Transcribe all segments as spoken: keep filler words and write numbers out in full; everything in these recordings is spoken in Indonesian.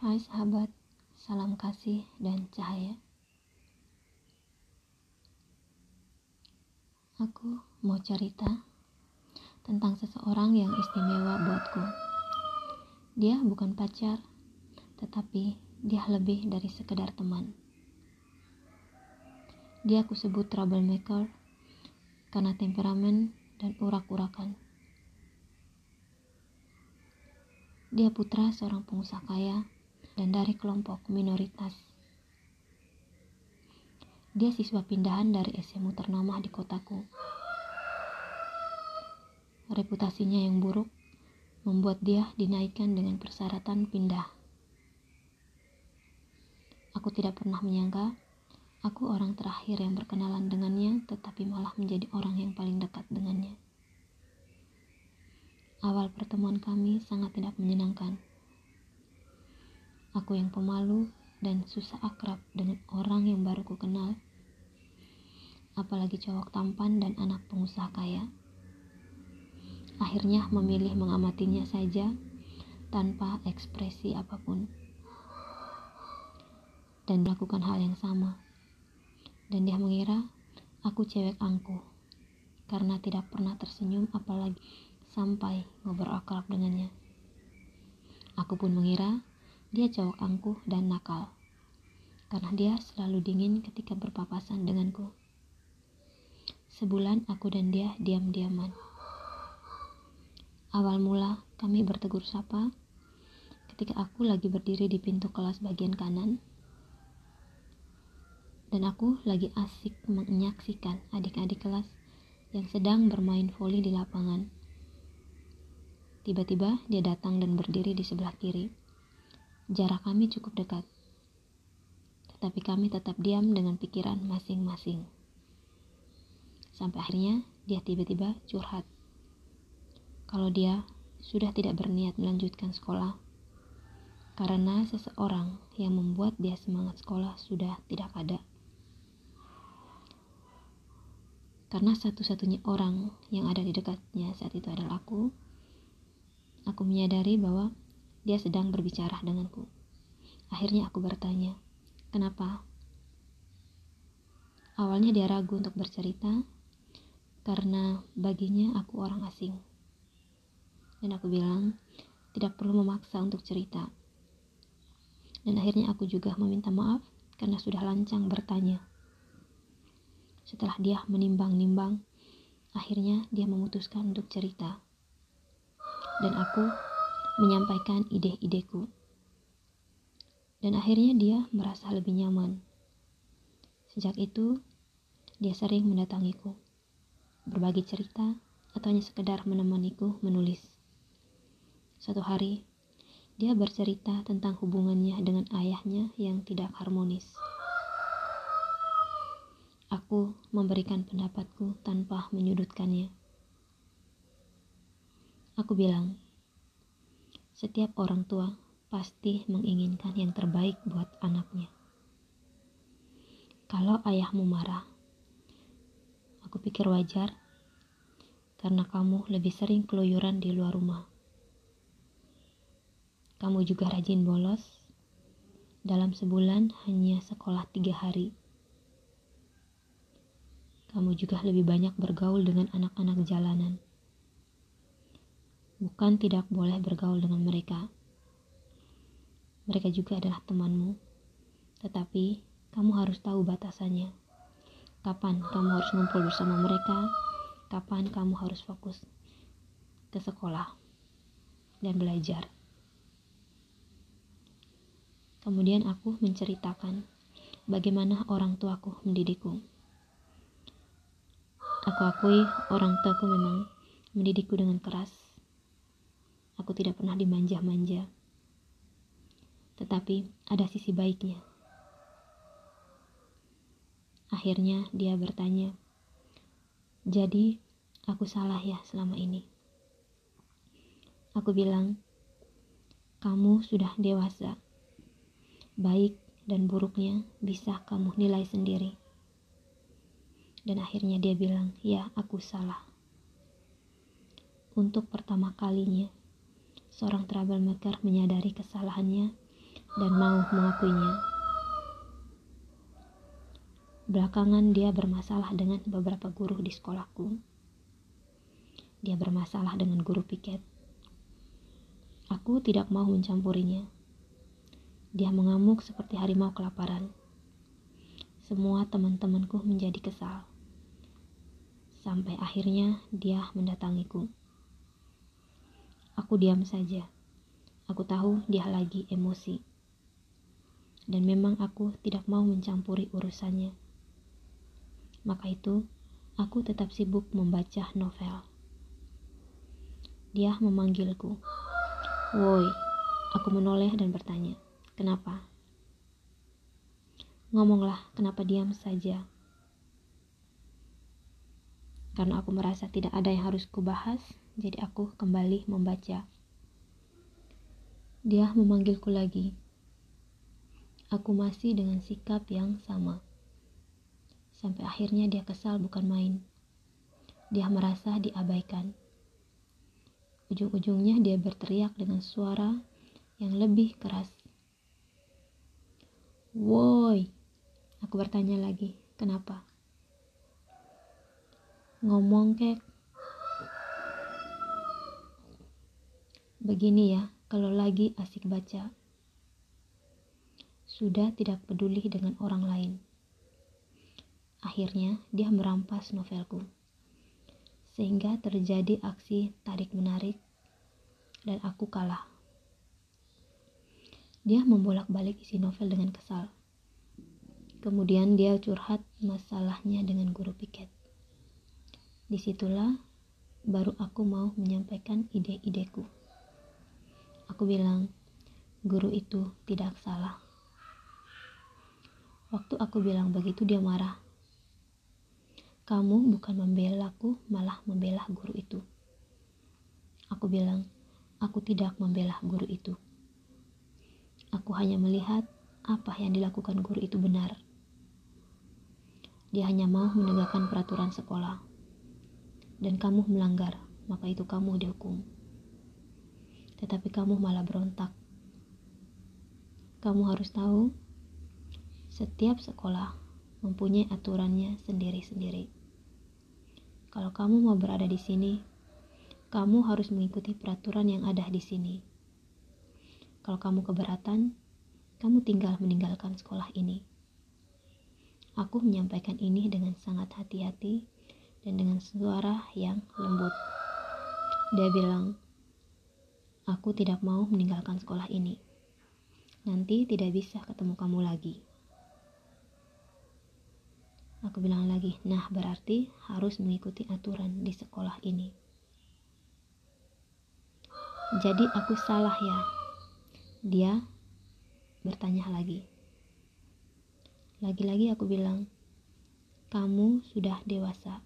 Hai sahabat, salam kasih dan cahaya. Aku mau cerita tentang seseorang yang istimewa buatku. Dia bukan pacar, tetapi dia lebih dari sekedar teman. Dia aku sebut troublemaker karena temperamen dan urak-urakan. Dia putra seorang pengusaha kaya dan dari kelompok minoritas. Dia siswa pindahan dari S M U ternama di kotaku. Reputasinya yang buruk membuat dia dinaikkan dengan persyaratan pindah. Aku tidak pernah menyangka aku orang terakhir yang berkenalan dengannya, tetapi malah menjadi orang yang paling dekat dengannya. Awal pertemuan kami sangat tidak menyenangkan. Aku yang pemalu dan susah akrab dengan orang yang baru ku kenal, apalagi cowok tampan dan anak pengusaha kaya. Akhirnya memilih mengamatinya saja tanpa ekspresi apapun, dan melakukan hal yang sama. Dan dia mengira aku cewek angkuh karena tidak pernah tersenyum apalagi sampai ngobrol akrab dengannya. Aku pun mengira dia cowok angkuh dan nakal, karena dia selalu dingin ketika berpapasan denganku. Sebulan aku dan dia diam-diaman. Awal mula kami bertegur sapa ketika aku lagi berdiri di pintu kelas bagian kanan, dan aku lagi asik menyaksikan adik-adik kelas yang sedang bermain voli di lapangan. Tiba-tiba dia datang dan berdiri di sebelah kiri. Jarak kami cukup dekat, tetapi kami tetap diam dengan pikiran masing-masing. Sampai akhirnya dia tiba-tiba curhat kalau dia sudah tidak berniat melanjutkan sekolah, karena seseorang yang membuat dia semangat sekolah sudah tidak ada. Karena satu-satunya orang yang ada di dekatnya saat itu adalah aku, aku menyadari bahwa dia sedang berbicara denganku. Akhirnya aku bertanya, "Kenapa?" Awalnya dia ragu untuk bercerita karena baginya aku orang asing. Dan aku bilang, tidak perlu memaksa untuk cerita. Dan akhirnya aku juga meminta maaf karena sudah lancang bertanya. Setelah dia menimbang-nimbang, akhirnya dia memutuskan untuk cerita. Dan aku menyampaikan ide-ideku, dan akhirnya dia merasa lebih nyaman. Sejak itu, dia sering mendatangiku, berbagi cerita, atau hanya sekedar menemaniku menulis. Suatu hari, dia bercerita tentang hubungannya dengan ayahnya yang tidak harmonis. Aku memberikan pendapatku tanpa menyudutkannya. Aku bilang, setiap orang tua pasti menginginkan yang terbaik buat anaknya. Kalau ayahmu marah, aku pikir wajar karena kamu lebih sering keluyuran di luar rumah. Kamu juga rajin bolos, dalam sebulan hanya sekolah tiga hari. Kamu juga lebih banyak bergaul dengan anak-anak jalanan. Bukan tidak boleh bergaul dengan mereka. Mereka juga adalah temanmu. Tetapi, kamu harus tahu batasannya. Kapan kamu harus ngumpul bersama mereka, kapan kamu harus fokus ke sekolah dan belajar. Kemudian aku menceritakan bagaimana orang tuaku mendidikku. Aku akui orang tuaku memang mendidikku dengan keras. Aku tidak pernah dimanja-manja. Tetapi ada sisi baiknya. Akhirnya dia bertanya, "Jadi aku salah ya selama ini?" Aku bilang, "Kamu sudah dewasa. Baik dan buruknya bisa kamu nilai sendiri." Dan akhirnya dia bilang, "Ya, aku salah." Untuk pertama kalinya, seorang troublemaker menyadari kesalahannya dan mau mengakuinya. Belakangan dia bermasalah dengan beberapa guru di sekolahku. Dia bermasalah dengan guru piket. Aku tidak mau mencampurinya. Dia mengamuk seperti harimau kelaparan. Semua teman-temanku menjadi kesal. Sampai akhirnya dia mendatangiku. Aku diam saja. Aku tahu dia lagi emosi. Dan memang aku tidak mau mencampuri urusannya. Maka itu, aku tetap sibuk membaca novel. Dia memanggilku. "Woi," aku menoleh dan bertanya, "Kenapa?" "Ngomonglah, kenapa diam saja?" Karena aku merasa tidak ada yang harus kubahas, jadi aku kembali membaca. Dia memanggilku lagi. Aku masih dengan sikap yang sama. Sampai akhirnya dia kesal bukan main. Dia merasa diabaikan. Ujung-ujungnya dia berteriak dengan suara yang lebih keras. "Woi," aku bertanya lagi, "Kenapa?" "Ngomong, kek." Begini ya, kalau lagi asik baca. Sudah tidak peduli dengan orang lain. Akhirnya dia merampas novelku, sehingga terjadi aksi tarik-menarik dan aku kalah. Dia membolak-balik isi novel dengan kesal. Kemudian dia curhat masalahnya dengan guru piket. Disitulah baru aku mau menyampaikan ide-ideku. Aku bilang, "Guru itu tidak salah." Waktu aku bilang begitu dia marah. "Kamu bukan membelaku, malah membela guru itu." Aku bilang, "Aku tidak membela guru itu. Aku hanya melihat apa yang dilakukan guru itu benar. Dia hanya mau menegakkan peraturan sekolah. Dan kamu melanggar, maka itu kamu dihukum. Tetapi kamu malah berontak. Kamu harus tahu, setiap sekolah mempunyai aturannya sendiri-sendiri. Kalau kamu mau berada di sini, kamu harus mengikuti peraturan yang ada di sini. Kalau kamu keberatan, kamu tinggal meninggalkan sekolah ini." Aku menyampaikan ini dengan sangat hati-hati dan dengan suara yang lembut. Dia bilang, "Aku tidak mau meninggalkan sekolah ini. Nanti tidak bisa ketemu kamu lagi." Aku bilang lagi, "Nah, berarti harus mengikuti aturan di sekolah ini." "Jadi aku salah ya?" Dia bertanya lagi. Lagi-lagi aku bilang, "Kamu sudah dewasa.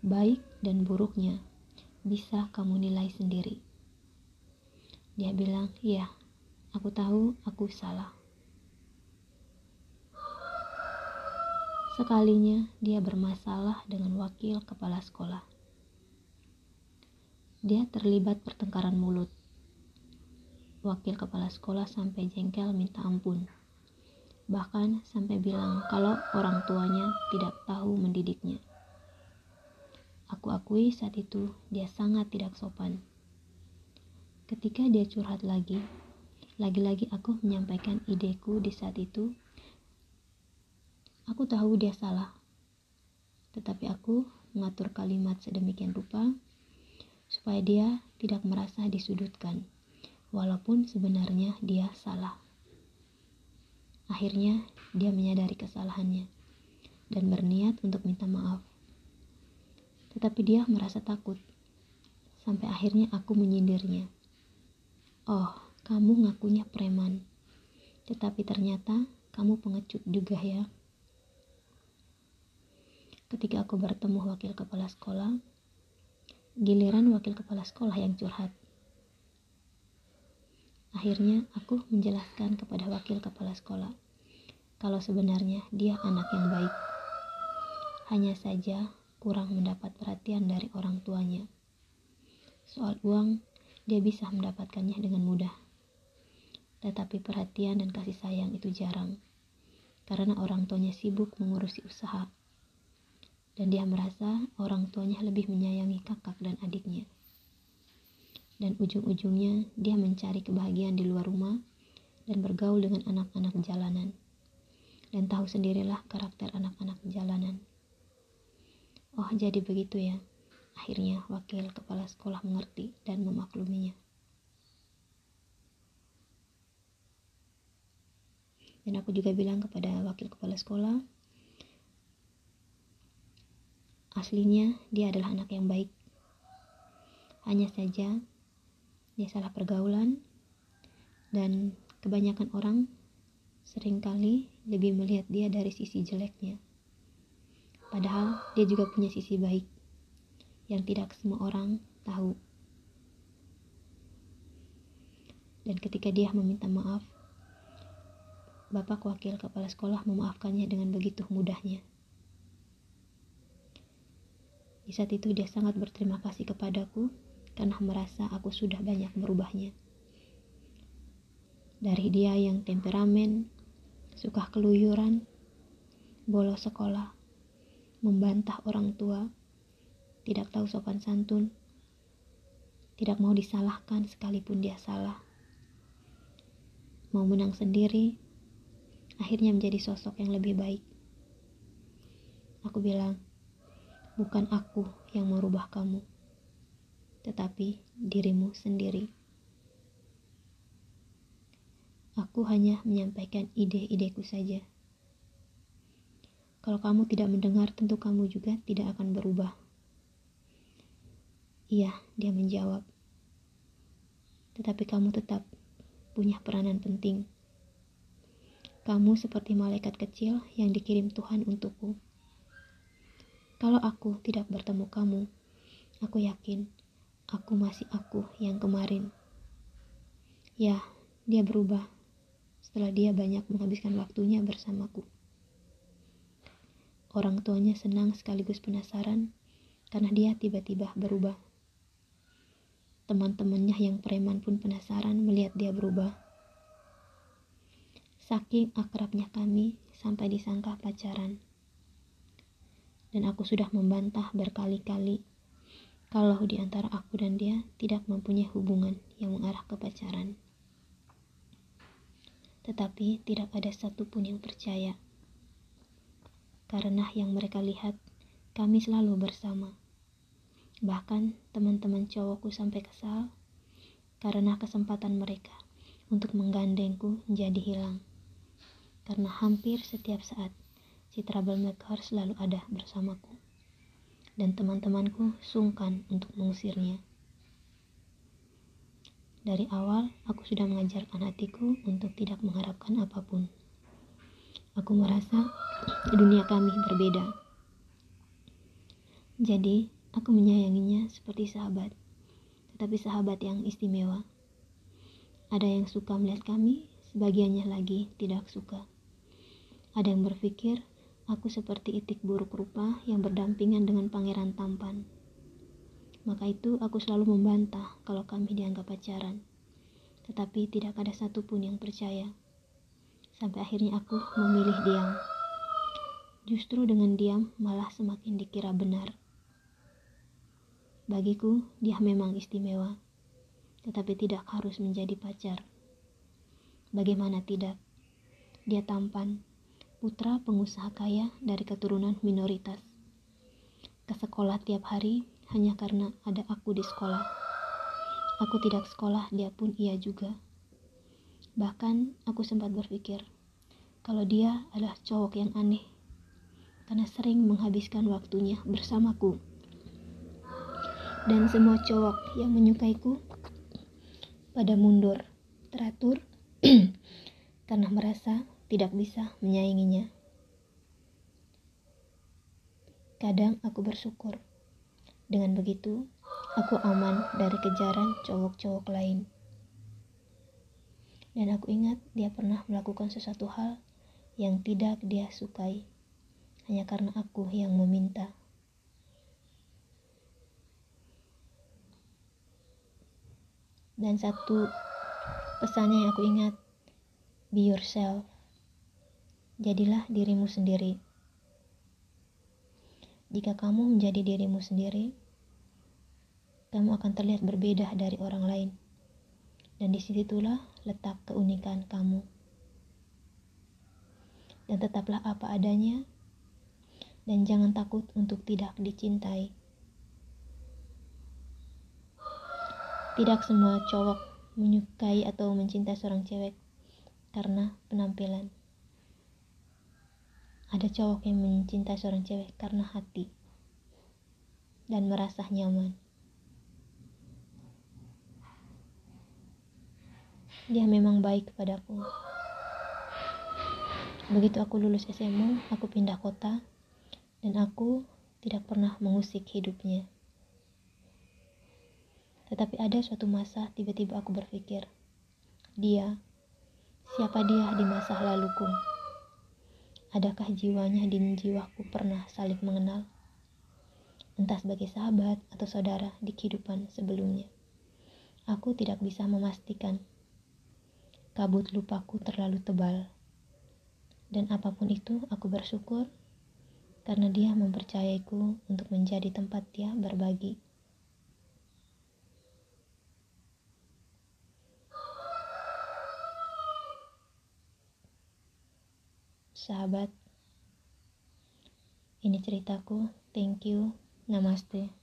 Baik dan buruknya bisa kamu nilai sendiri." Dia bilang, "Iya, aku tahu aku salah." Sekalinya dia bermasalah dengan wakil kepala sekolah. Dia terlibat pertengkaran mulut. Wakil kepala sekolah sampai jengkel minta ampun. Bahkan sampai bilang kalau orang tuanya tidak tahu mendidiknya. Aku akui saat itu dia sangat tidak sopan. Ketika dia curhat lagi, lagi-lagi aku menyampaikan ideku di saat itu. Aku tahu dia salah, tetapi aku mengatur kalimat sedemikian rupa supaya dia tidak merasa disudutkan, walaupun sebenarnya dia salah. Akhirnya dia menyadari kesalahannya dan berniat untuk minta maaf. Tetapi dia merasa takut, sampai akhirnya aku menyindirnya. "Oh, kamu ngakunya preman, tetapi ternyata kamu pengecut juga ya." Ketika aku bertemu wakil kepala sekolah, giliran wakil kepala sekolah yang curhat. Akhirnya aku menjelaskan kepada wakil kepala sekolah kalau sebenarnya dia anak yang baik. Hanya saja kurang mendapat perhatian dari orang tuanya. Soal uang, dia bisa mendapatkannya dengan mudah. tetapi perhatian dan kasih sayang itu jarang, karena orang tuanya sibuk mengurusi usaha, dan dia merasa orang tuanya lebih menyayangi kakak dan adiknya. Dan ujung-ujungnya dia mencari kebahagiaan di luar rumah dan bergaul dengan anak-anak jalanan. Dan tahu sendirilah karakter anak-anak jalanan. Oh, jadi begitu ya. Akhirnya wakil kepala sekolah mengerti dan memakluminya. Dan aku juga bilang kepada wakil kepala sekolah, aslinya dia adalah anak yang baik. Hanya saja dia salah pergaulan, dan kebanyakan orang seringkali lebih melihat dia dari sisi jeleknya. Padahal dia juga punya sisi baik yang tidak semua orang tahu. Dan ketika dia meminta maaf, Bapak wakil kepala sekolah memaafkannya dengan begitu mudahnya. Di saat itu dia sangat berterima kasih kepadaku karena merasa aku sudah banyak merubahnya. Dari dia yang temperamen, suka keluyuran, bolos sekolah, membantah orang tua, tidak tahu sopan santun, tidak mau disalahkan sekalipun dia salah, mau menang sendiri, akhirnya menjadi sosok yang lebih baik. Aku bilang, bukan aku yang merubah kamu, tetapi dirimu sendiri. Aku hanya menyampaikan ide-ideku saja. Kalau kamu tidak mendengar, tentu kamu juga tidak akan berubah. Iya, dia menjawab. Tetapi kamu tetap punya peranan penting. Kamu seperti malaikat kecil yang dikirim Tuhan untukku. Kalau aku tidak bertemu kamu, aku yakin aku masih aku yang kemarin. Ya, dia berubah setelah dia banyak menghabiskan waktunya bersamaku. Orang tuanya senang sekaligus penasaran karena dia tiba-tiba berubah. Teman-temannya yang preman pun penasaran melihat dia berubah. Saking akrabnya kami sampai disangka pacaran. Dan aku sudah membantah berkali-kali kalau di antara aku dan dia tidak mempunyai hubungan yang mengarah ke pacaran. Tetapi tidak ada satupun yang percaya. Karena yang mereka lihat, kami selalu bersama. Bahkan teman-teman cowokku sampai kesal karena kesempatan mereka untuk menggandengku jadi hilang. Karena hampir setiap saat si troublemaker selalu ada bersamaku. Dan teman-temanku sungkan untuk mengusirnya. Dari awal, aku sudah mengajarkan hatiku untuk tidak mengharapkan apapun. Aku merasa dunia kami berbeda. Jadi, aku menyayanginya seperti sahabat, tetapi sahabat yang istimewa. Ada yang suka melihat kami, sebagiannya lagi tidak suka. Ada yang berpikir, aku seperti itik buruk rupa yang berdampingan dengan pangeran tampan. Maka itu aku selalu membantah kalau kami dianggap pacaran. Tetapi tidak ada satupun yang percaya. Sampai akhirnya aku memilih diam. Justru dengan diam malah semakin dikira benar. Bagiku dia memang istimewa. Tetapi tidak harus menjadi pacar. Bagaimana tidak? Dia tampan. Putra pengusaha kaya dari keturunan minoritas. Ke sekolah tiap hari hanya karena ada aku di sekolah. Aku tidak sekolah, dia pun iya juga. Bahkan aku sempat berpikir kalau dia adalah cowok yang aneh karena sering menghabiskan waktunya bersamaku. Dan semua cowok yang menyukaiku pada mundur teratur karena merasa tidak bisa menyayanginya. Kadang aku bersyukur. Dengan begitu, aku aman dari kejaran cowok-cowok lain. Dan aku ingat dia pernah melakukan sesuatu hal yang tidak dia sukai, hanya karena aku yang meminta. Dan satu pesannya yang aku ingat Be yourself. Jadilah dirimu sendiri. Jika kamu menjadi dirimu sendiri, kamu akan terlihat berbeda dari orang lain. Dan disitulah letak keunikan kamu. Dan tetaplah apa adanya, dan jangan takut untuk tidak dicintai. Tidak semua cowok menyukai atau mencintai seorang cewek karena penampilan. Ada cowok yang mencintai seorang cewek karena hati dan merasa nyaman. Dia memang baik kepadaku. Begitu aku lulus S M A, aku pindah kota, dan aku tidak pernah mengusik hidupnya. Tetapi ada suatu masa tiba-tiba aku berpikir, dia, siapa dia di masa laluku? Adakah jiwanya dan jiwaku pernah saling mengenal? Entah sebagai sahabat atau saudara di kehidupan sebelumnya. Aku tidak bisa memastikan. Kabut lupaku terlalu tebal. Dan apapun itu, aku bersyukur karena dia mempercayaiku untuk menjadi tempat dia berbagi. Sahabat, ini ceritaku. Thank you. Namaste.